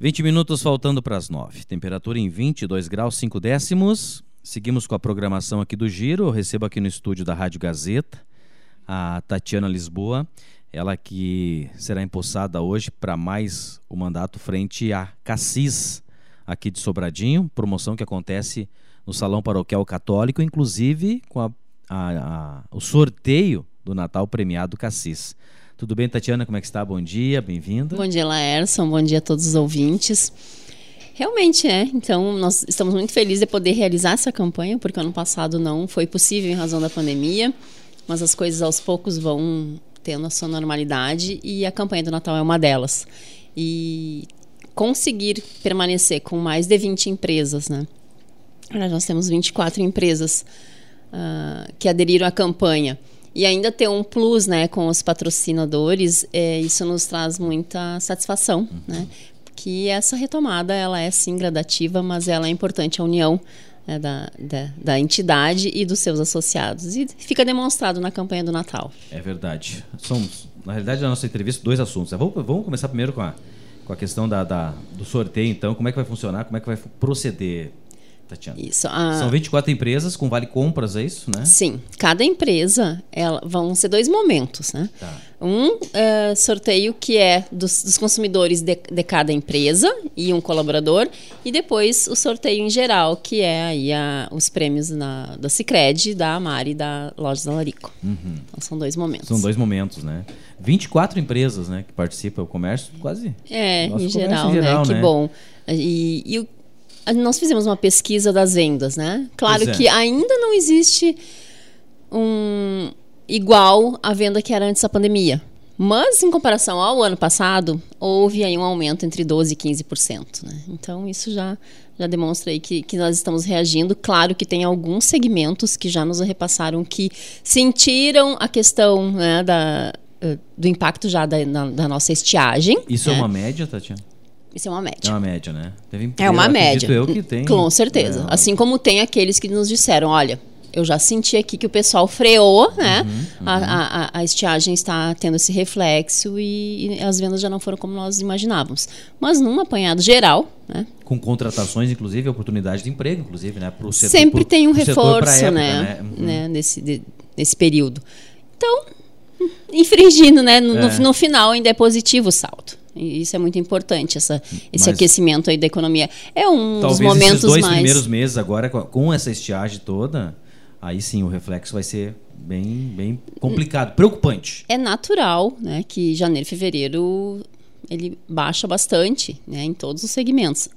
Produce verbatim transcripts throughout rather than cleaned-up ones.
vinte minutos faltando para as nove. Temperatura em vinte e dois graus, cinco décimos. Seguimos com a programação aqui do Giro. Eu recebo aqui no estúdio da Rádio Gazeta a Tatiana Lisboa, ela que será empossada hoje para mais o mandato frente à CACISS aqui de Sobradinho, promoção que acontece no Salão Paroquial Católico, inclusive com a, a, a, o sorteio do Natal Premiado CACISS. Tudo bem, Tatiana? Como é que está? Bom dia, bem-vinda. Bom dia, Laerson. Bom dia a todos os ouvintes. Realmente é. Então, nós estamos muito felizes de poder realizar essa campanha, porque ano passado não foi possível em razão da pandemia, mas as coisas aos poucos vão tendo a sua normalidade e a campanha do Natal é uma delas. E conseguir permanecer com mais de vinte empresas, né? Nós temos vinte e quatro empresas uh, que aderiram à campanha. E ainda ter um plus, né, com os patrocinadores, é, isso nos traz muita satisfação, uhum, né? Que essa retomada, ela é sim gradativa, mas ela é importante, a união, né, da, da, da entidade e dos seus associados. E fica demonstrado na campanha do Natal. É verdade. São, na realidade, na nossa entrevista, dois assuntos. Vamos, vamos começar primeiro com a, com a questão da, da, do sorteio, então. Como é que vai funcionar? Como é que vai proceder, Tatiana? Isso, a... São vinte e quatro empresas com vale-compras, é isso, né? Sim. Cada empresa, ela, vão ser dois momentos, né? Tá. Um é, sorteio que é dos, dos consumidores de, de cada empresa e um colaborador. E depois o sorteio em geral, que é aí a, os prêmios na, da Sicredi, da Amare e da Loja da Alarico. Uhum. Então são dois momentos. São dois momentos, né? vinte e quatro empresas, né, que participam do comércio, quase. É, em geral, em geral, né? Que né? bom. E, e o Nós fizemos uma pesquisa das vendas, né? Claro é. que ainda não existe um igual à venda que era antes da pandemia. Mas, em comparação ao ano passado, houve aí um aumento entre doze e quinze por cento. Né? Então, isso já, já demonstra aí que, que nós estamos reagindo. Claro que tem alguns segmentos que já nos repassaram que sentiram a questão, né, da, do impacto já da, da, da nossa estiagem. Isso né? é uma média, Tatiana? Isso é uma média. É uma média, né? Deve, é uma eu média. Eu que tem, com certeza. Né? Assim como tem aqueles que nos disseram, olha, eu já senti aqui que o pessoal freou, né? Uhum, uhum. A, a, a estiagem está tendo esse reflexo e, e as vendas já não foram como nós imaginávamos. Mas num apanhado geral, né? Com contratações, inclusive, oportunidade de emprego, inclusive, né? Pro setor, sempre pro, tem um reforço, época, né? Né? Uhum. Né? Nesse, de, nesse período. Então, infringindo, né? No, é. no, no final ainda é positivo o saldo. Isso é muito importante, essa, esse Mas, aquecimento aí da economia. É um dos momentos mais... Talvez esses dois mais... primeiros meses agora, com essa estiagem toda, aí sim o reflexo vai ser bem, bem complicado, preocupante. É natural, né, que janeiro e fevereiro ele baixa bastante, né, em todos os segmentos.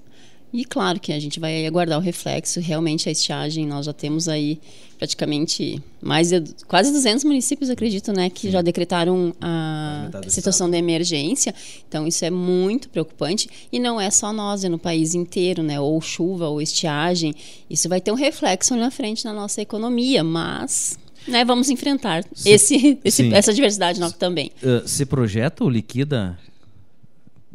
E claro que a gente vai aguardar o reflexo. Realmente a estiagem, nós já temos aí praticamente mais de, quase duzentos municípios, acredito, né, que Sim. já decretaram a situação de emergência. Então isso é muito preocupante e não é só nós, é no país inteiro, né, ou chuva ou estiagem. Isso vai ter um reflexo na frente na nossa economia, mas né, vamos enfrentar esse, esse, essa diversidade nova também. Uh, se projeta ou liquida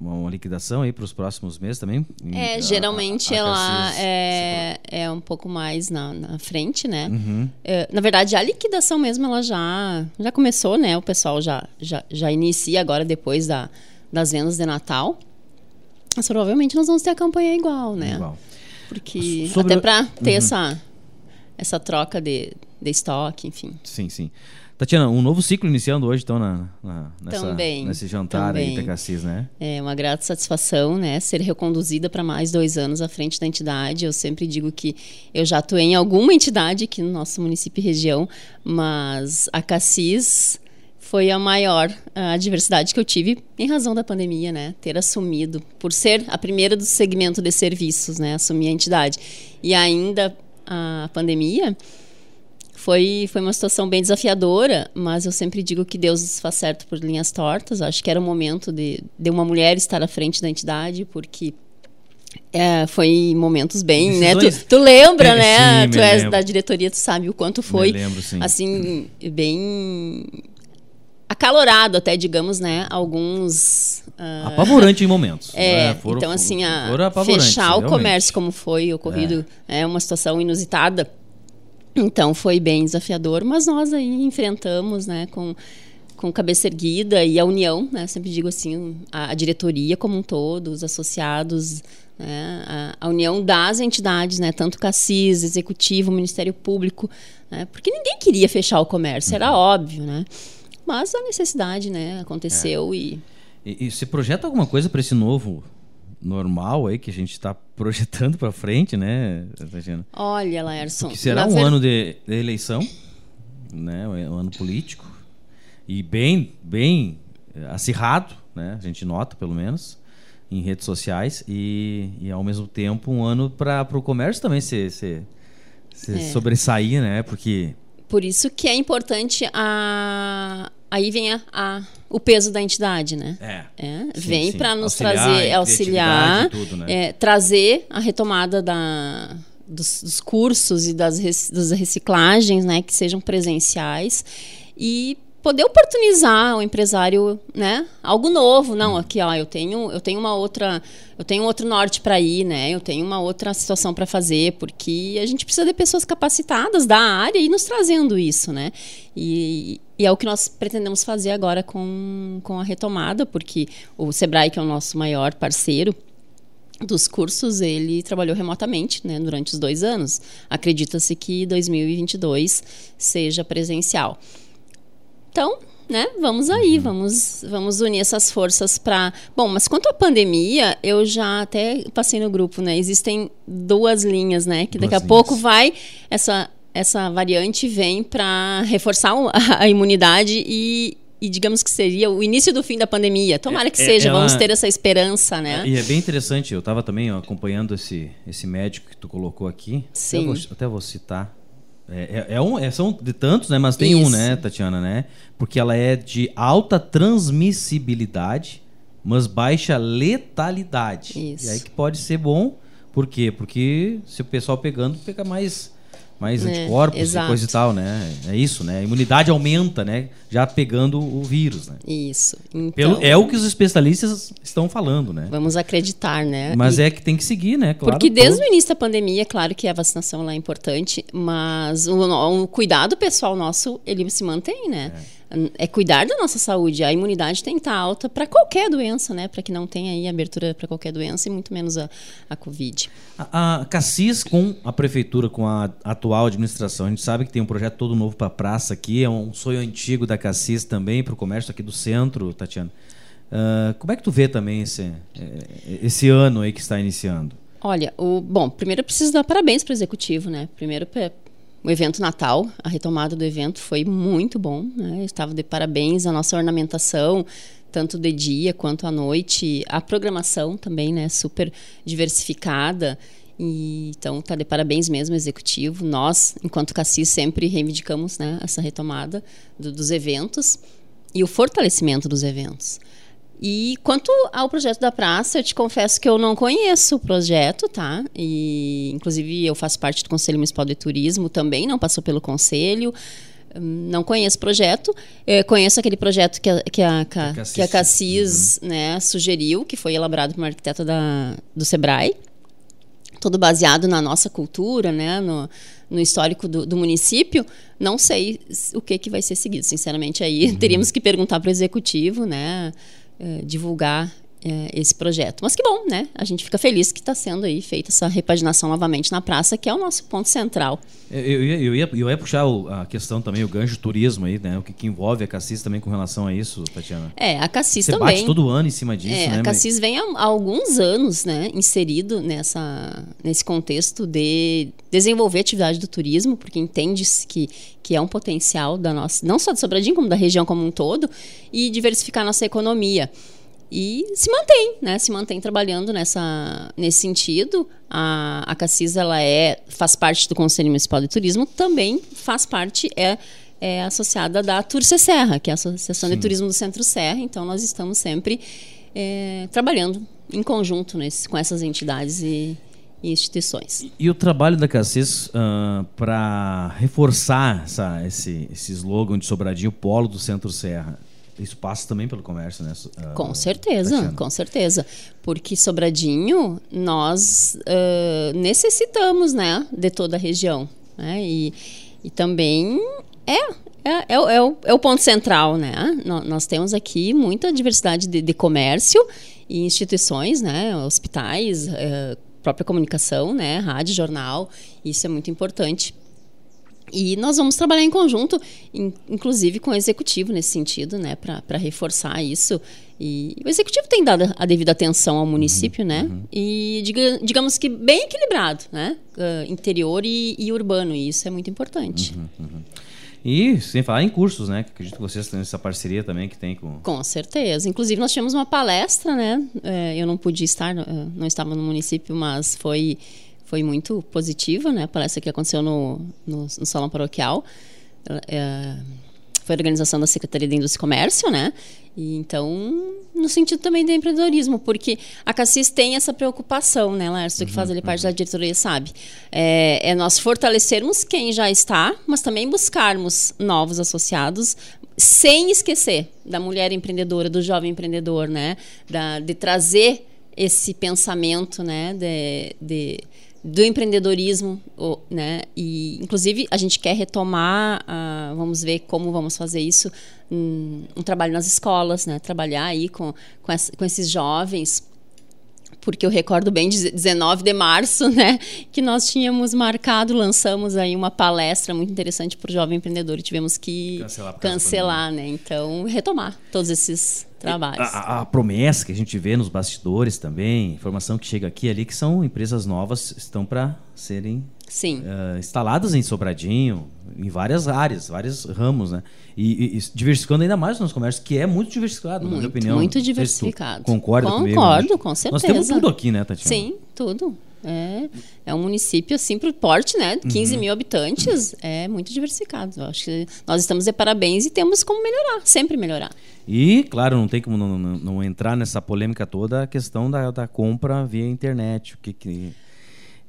uma liquidação aí para os próximos meses também? É, a, geralmente a, a ela é, é um pouco mais na, na frente, né? Uhum. É, na verdade, a liquidação mesmo, ela já, já começou, né? O pessoal já, já, já inicia agora depois da, das vendas de Natal. Mas provavelmente nós vamos ter a campanha igual, né? Igual. Porque Sobre... até para ter uhum. essa, essa troca de, de estoque, enfim. Sim, sim. Tatiana, um novo ciclo iniciando hoje, então, na, na, nessa, também, nesse jantar também. Aí da CACISS, né? É uma grata satisfação, né? Ser reconduzida para mais dois anos à frente da entidade. Eu sempre digo que eu já atuei em alguma entidade aqui no nosso município e região, mas a CACISS foi a maior adversidade que eu tive em razão da pandemia, né? Ter assumido, por ser a primeira do segmento de serviços, né? Assumir a entidade. E ainda a pandemia... Foi, foi uma situação bem desafiadora, mas eu sempre digo que Deus faz certo por linhas tortas. Acho que era o momento de, de uma mulher estar à frente da entidade, porque é, foi momentos bem... Né? Tu, tu lembra, é, né? Sim, tu és lembro. Da diretoria, tu sabe o quanto foi. Me lembro, sim. Assim, bem... acalorado até, digamos, né, alguns... Uh... apavorante em momentos. É, é foram, então assim, a fechar o realmente. comércio como foi ocorrido é, é uma situação inusitada. Então, foi bem desafiador, mas nós aí enfrentamos, né, com, com cabeça erguida, e a união, né? Sempre digo assim, a, a diretoria como um todo, os associados, né? a, a união das entidades, né? Tanto CACISS, Executivo, Ministério Público, né? Porque ninguém queria fechar o comércio, era óbvio, né? Mas a necessidade, né? Aconteceu é. e... e... E você projeta alguma coisa para esse novo normal aí que a gente está projetando para frente, né, Tatiana? Olha, Laércio, será um ver... ano de, de eleição, né? Um ano político e bem, bem acirrado, né? A gente nota, pelo menos, em redes sociais e, e ao mesmo tempo um ano para o comércio também se, se, se é. sobressair, né? Porque por isso que é importante a Aí vem a, a, o peso da entidade, né? É. é vem para nos auxiliar, trazer, auxiliar, tudo, né? é, trazer a retomada da, dos, dos cursos e das, das reciclagens, né? Que sejam presenciais e poder oportunizar ao empresário, né? Algo novo, não? Aqui, ó, eu tenho, eu tenho uma outra, eu tenho outro norte para ir, né? Eu tenho uma outra situação para fazer, porque a gente precisa de pessoas capacitadas da área e nos trazendo isso, né? E E é o que nós pretendemos fazer agora com, com a retomada, porque o Sebrae, que é o nosso maior parceiro dos cursos, ele trabalhou remotamente, né, durante os dois anos. Acredita-se que dois mil e vinte e dois seja presencial. Então, né, vamos aí, vamos, vamos unir essas forças para... Bom, mas quanto à pandemia, eu já até passei no grupo, né? Existem duas linhas, né? Que daqui duas a linhas. pouco vai essa... Essa variante vem para reforçar a imunidade e, e, digamos que seria o início do fim da pandemia. Tomara que é, seja, ela, vamos ter essa esperança, né? E é bem interessante, eu estava também ó, acompanhando esse, esse médico que tu colocou aqui. Sim. Até vou, até vou citar. É, é, é um, é, são de tantos, né? Mas tem Isso. um, né, Tatiana, né? Porque ela é de alta transmissibilidade, mas baixa letalidade. Isso. E aí que pode ser bom. Por quê? Porque se o pessoal pegando, pega mais... mais é, anticorpos exato. e coisa e tal, né? É isso, né? A imunidade aumenta, né? Já pegando o vírus, né? Isso. Então, Pelo, é o que os especialistas estão falando, né? Vamos acreditar, né? Mas e, é que tem que seguir, né? Claro, porque desde todos. o início da pandemia, claro que a vacinação lá é importante, mas o, o cuidado pessoal nosso, ele se mantém, né? É. É cuidar da nossa saúde. A imunidade tem que estar alta para qualquer doença, né? Para que não tenha aí abertura para qualquer doença e muito menos a, a Covid. A, a CACISS com a prefeitura, com a atual administração, a gente sabe que tem um projeto todo novo para a praça aqui, é um sonho antigo da CACISS também para o comércio aqui do centro, Tatiana. Uh, como é que tu vê também esse, esse ano aí que está iniciando? Olha, o, bom, primeiro eu preciso dar parabéns para o executivo, né? Primeiro para o evento Natal, a retomada do evento foi muito bom, né? Eu estava de parabéns à nossa ornamentação, tanto de dia quanto à noite, a programação também, né? Super diversificada. E, então, tá de parabéns mesmo, executivo. Nós, enquanto CACISS, sempre reivindicamos, né, essa retomada do, dos eventos e o fortalecimento dos eventos. E quanto ao projeto da praça, eu te confesso que eu não conheço o projeto, tá? E, inclusive, eu faço parte do Conselho Municipal de Turismo, também não passou pelo Conselho, não conheço o projeto. Eu conheço aquele projeto que a, que a, que a CACISS, uhum. né, sugeriu, que foi elaborado por uma arquiteta da, do Sebrae, todo baseado na nossa cultura, né, no, no histórico do, do município. Não sei o que, que vai ser seguido, sinceramente, aí uhum. teríamos que perguntar para o executivo, né, divulgar é, esse projeto. Mas que bom, né? A gente fica feliz que está sendo aí feita essa repaginação novamente na praça, que é o nosso ponto central. Eu, eu, eu, ia, eu ia puxar o, a questão também, o gancho turismo aí, né? O que, que envolve a CACISS também com relação a isso, Tatiana? É, a CACISS Você também. Você bate todo ano em cima disso, é, né? A CACISS vem há, há alguns anos, né, inserido nessa, nesse contexto de desenvolver a atividade do turismo, porque entende-se que que é um potencial da nossa, não só de Sobradinho, como da região como um todo, e diversificar a nossa economia. E se mantém, né? Se mantém trabalhando nessa, nesse sentido. A, a CACISS, ela é, faz parte do Conselho Municipal de Turismo, também faz parte, é, é associada da Turiserra, que é a Associação Sim. de Turismo do Centro Serra. Então, nós estamos sempre é, trabalhando em conjunto nesse, com essas entidades e e instituições. E, e o trabalho da CACISS uh, para reforçar essa, esse, esse slogan de Sobradinho, polo do Centro Serra, isso passa também pelo comércio, né? Uh, com certeza, Tatiana. com certeza. Porque Sobradinho, nós uh, necessitamos, né, de toda a região, né? E, e também é, É, é, é, o, é o ponto central, né? Nós temos aqui muita diversidade de, de comércio e instituições, né? Hospitais, é, própria comunicação, né? Rádio, jornal, isso é muito importante. E nós vamos trabalhar em conjunto, inclusive com o executivo nesse sentido, né, para reforçar isso. E o executivo tem dado a devida atenção ao município, uhum, né? Uhum. E diga, digamos que bem equilibrado, né? Uh, interior e, e urbano, e isso é muito importante. Uhum, uhum. E sem falar em cursos, né? Acredito que vocês têm essa parceria também que tem com... Com certeza. Inclusive, nós tivemos uma palestra, né? Eu não podia estar, não estava no município, mas foi... Foi muito positiva, né? A palestra que aconteceu no, no, no Salão Paroquial. É, foi a organização da Secretaria de Indústria e Comércio, né? E, então, no sentido também do empreendedorismo, porque a CACISS tem essa preocupação, né, Lárcio, que uhum, faz ali parte uhum. da diretoria, sabe? É, é nós fortalecermos quem já está, mas também buscarmos novos associados, sem esquecer da mulher empreendedora, do jovem empreendedor, né? Da, de trazer esse pensamento, né? De... de do empreendedorismo, né? E inclusive a gente quer retomar, uh, vamos ver como vamos fazer isso, um, um trabalho nas escolas, né? Trabalhar aí com, com, essa, com esses jovens, porque eu recordo bem de dezenove de março, né? Que nós tínhamos marcado, lançamos aí uma palestra muito interessante para o jovem empreendedor e tivemos que cancelar, cancelar né? Então, retomar todos esses trabalhos. A, a promessa que a gente vê nos bastidores também, informação que chega aqui e ali, que são empresas novas que estão para serem Sim. Uh, instaladas em Sobradinho, em várias áreas, vários ramos, né? E, e, e diversificando ainda mais nos comércios, que é muito diversificado, muito, na minha opinião. Muito diversificado. Concordo comigo. Concordo, com certeza. Nós temos tudo aqui, né, Tatiana? Sim, tudo. É, é um município, assim, para o porte, né? quinze uhum. mil habitantes, é muito diversificado. Eu acho que nós estamos de parabéns e temos como melhorar, sempre melhorar. E, claro, não tem como não, não, não entrar nessa polêmica toda a questão da, da compra via internet, o que... que...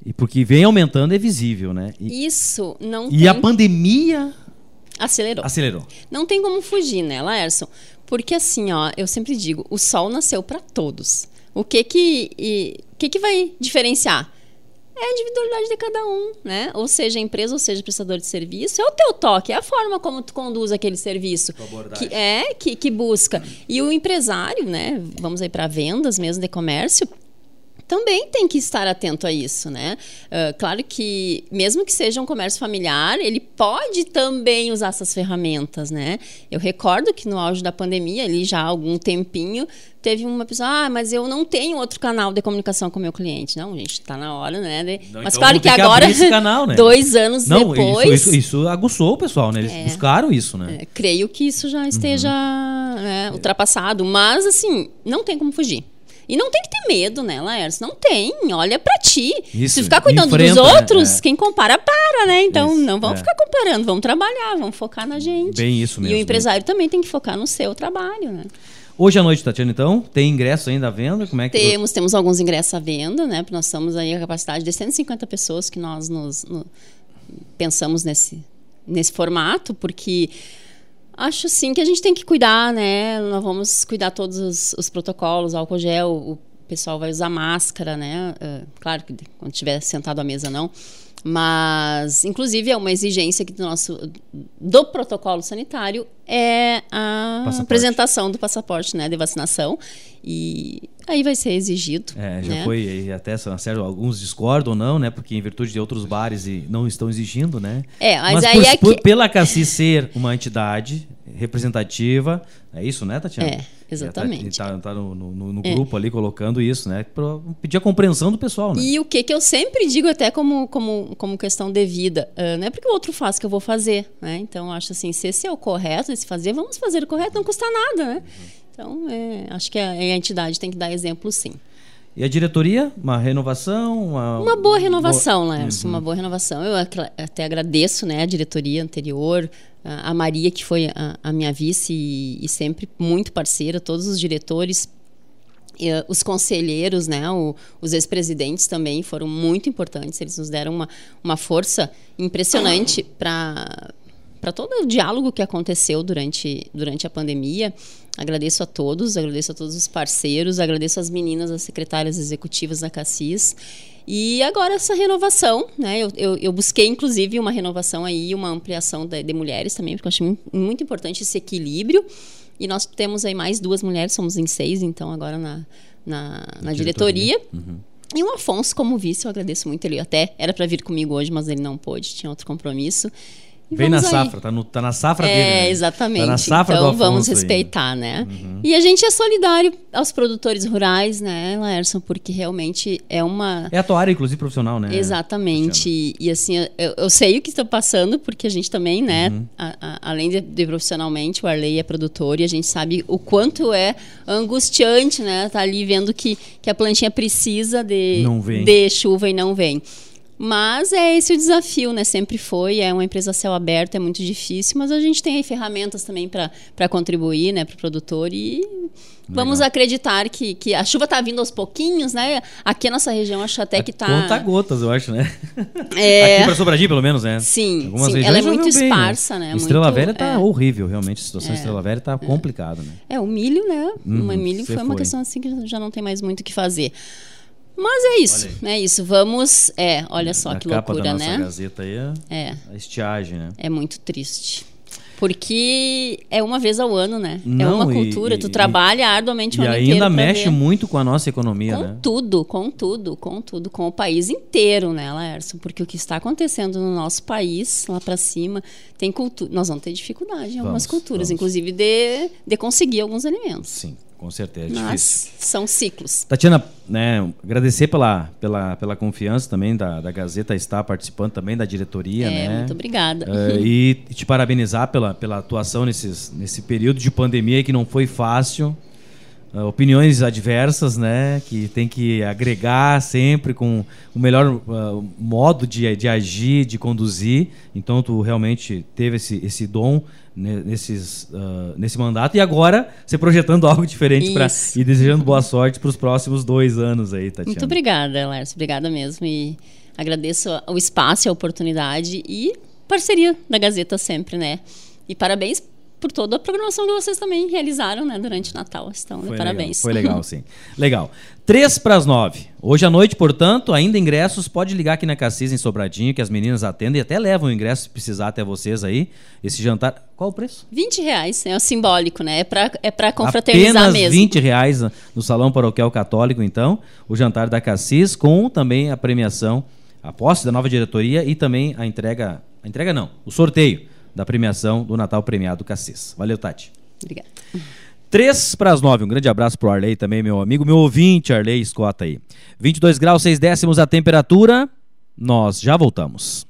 E porque vem aumentando, é visível, né? E, isso, não e tem... E a pandemia... Acelerou. Acelerou. Não tem como fugir, né, Laércio? Porque assim, ó, eu sempre digo, o sol nasceu para todos. O que que, e, que que vai diferenciar? É a individualidade de cada um, né? Ou seja, a empresa, ou seja, prestador de serviço, é o teu toque, é a forma como tu conduz aquele serviço. Que é, que, que busca. E o empresário, né? Vamos aí para vendas mesmo, de comércio... Também tem que estar atento a isso, né? Uh, claro que, mesmo que seja um comércio familiar, ele pode também usar essas ferramentas, né? Eu recordo que no auge da pandemia, ali já há algum tempinho, teve uma pessoa, ah, mas eu não tenho outro canal de comunicação com o meu cliente. Não, gente, tá na hora, né? De... Não, mas então claro que agora, que esse canal, né? dois anos não, depois... Isso, isso, isso aguçou o pessoal, né? Eles é, buscaram isso, né? É, creio que isso já esteja uhum. né, ultrapassado, mas, assim, não tem como fugir. E não tem que ter medo, né, Laércio? Não tem. Olha pra ti. Isso, se ficar cuidando enfrenta, dos outros, né? É. Quem compara, para, né? Então, isso, não vamos é. ficar comparando. Vamos trabalhar, vamos focar na gente. Bem isso mesmo. E o empresário mesmo também tem que focar no seu trabalho, né? Hoje à noite, Tatiana, então, tem ingresso ainda à venda? Como é que... Temos, temos alguns ingressos à venda, né? Porque nós estamos aí a capacidade de cento e cinquenta pessoas que nós nos, no, pensamos nesse, nesse formato, porque... Acho, sim, que a gente tem que cuidar, né? Nós vamos cuidar todos os, os protocolos, álcool gel, o pessoal vai usar máscara, né? Uh, claro que quando estiver sentado à mesa, não. Mas, inclusive, é uma exigência aqui do nosso... Do protocolo sanitário é a passaporte. apresentação do passaporte, né? De vacinação. E... Aí vai ser exigido. É, já né? foi até, sério, alguns discordam ou não, né? Porque em virtude de outros bares não estão exigindo, né? É, mas, mas aí por, é que... por, pela CACISS ser uma entidade representativa, é isso, né, Tatiana? É, exatamente. Está tá, tá no, no, no grupo é. ali colocando isso, né? Para pedir a compreensão do pessoal, né? E o que, que eu sempre digo até como, como, como questão de vida, uh, não é porque o outro faz que eu vou fazer, né? Então, acho assim, se esse é o correto, se fazer, vamos fazer o correto, não custa nada, né? Uhum. Então, é, acho que a, a entidade tem que dar exemplo, sim. E a diretoria? Uma renovação? Uma, uma boa renovação, boa... Lércio. Uhum. Uma boa renovação. Eu até agradeço, né, a diretoria anterior, a, a Maria, que foi a, a minha vice e, e sempre muito parceira, todos os diretores, os conselheiros, né, o, os ex-presidentes também foram muito importantes. Eles nos deram uma, uma força impressionante para... para todo o diálogo que aconteceu durante, durante a pandemia. Agradeço a todos, agradeço a todos os parceiros, agradeço às meninas, às secretárias executivas da CACISS. E agora essa renovação, né? Eu, eu, eu busquei, inclusive, uma renovação aí, uma ampliação de, de mulheres também, porque eu achei muito importante esse equilíbrio. E nós temos aí mais duas mulheres, somos em seis, então, agora na, na, na diretoria. diretoria. Uhum. E o Afonso, como vice, eu agradeço muito. Ele até era para vir comigo hoje, mas ele não pôde, tinha outro compromisso. E Bem na aí. safra, tá, no, tá na safra é, dele. É, né? Exatamente. Tá na safra então do Afonso vamos respeitar, aí, né? né? Uhum. E a gente é solidário aos produtores rurais, né, Laércio? Porque realmente é uma... É a tua área, inclusive, profissional, né? Exatamente. E, e assim, eu, eu sei o que estou passando, porque a gente também, né, uhum. a, a, além de, de profissionalmente, o Arley é produtor e a gente sabe o quanto é angustiante, né? Tá ali vendo que, que a plantinha precisa de, de chuva e não vem. Mas é esse o desafio, né? Sempre foi, é uma empresa a céu aberto, é muito difícil, mas a gente tem aí ferramentas também para contribuir, né, para o produtor e Legal. vamos acreditar que, que a chuva está vindo aos pouquinhos, né? Aqui a nossa região acho até que está... Conta gotas, eu acho, né? É... Aqui para Sobradinho, pelo menos, né? Sim, Algumas sim. ela é muito esparsa, bem, né? né? Estrela muito, Velha está é... horrível, realmente, a situação é... de Estrela Velha está é... complicada, né? É, o milho, né? Hum, o milho foi, foi uma questão assim que já não tem mais muito o que fazer. Mas é isso, é isso. Vamos, é, olha só a que capa loucura, da nossa né? Gazeta aí é a estiagem, né? É muito triste. Porque é uma vez ao ano, né? Não, é uma cultura, e, tu e, trabalha arduamente o ano inteiro. E ainda mexe ver. muito com a nossa economia, com né? Com tudo, com tudo, com tudo, com o país inteiro, né, Laércio? Porque o que está acontecendo no nosso país, lá para cima, tem cultura. Nós vamos ter dificuldade em algumas vamos, culturas, vamos. inclusive de, de conseguir alguns alimentos. Sim. Com certeza, é Mas difícil. São ciclos. Tatiana, né, agradecer pela, pela, pela confiança também da, da Gazeta estar participando também da diretoria. É, né? Muito obrigada. Uh, e te parabenizar pela, pela atuação nesses, nesse período de pandemia que não foi fácil. Uh, opiniões adversas, né, que tem que agregar sempre com o melhor uh, modo de, de agir, de conduzir. Então, tu realmente teve esse, esse dom Nesses, uh, nesse mandato e agora você projetando algo diferente pra, e desejando boa sorte para os próximos dois anos aí, Tatiana. Muito obrigada, Laércio, obrigada mesmo e agradeço o espaço, a oportunidade e parceria da Gazeta sempre, né? E parabéns por toda a programação que vocês também realizaram, né, durante o Natal, então foi parabéns. Legal, foi legal, sim. Legal. três para as nove. Hoje à noite, portanto, ainda ingressos, pode ligar aqui na CACISS em Sobradinho, que as meninas atendem e até levam o ingresso se precisar até vocês aí. Esse jantar, qual o preço? vinte reais, é o simbólico, né? É para é para confraternizar Apenas mesmo. vinte reais no Salão Paroquial Católico, então, o jantar da CACISS com também a premiação, a posse da nova diretoria e também a entrega, a entrega não, o sorteio da premiação do Natal Premiado CACISS. Valeu, Tati. Obrigada. três para as nove. Um grande abraço pro Arley também, meu amigo, meu ouvinte, Arley Escota aí. vinte e dois graus, seis décimos a temperatura. Nós já voltamos.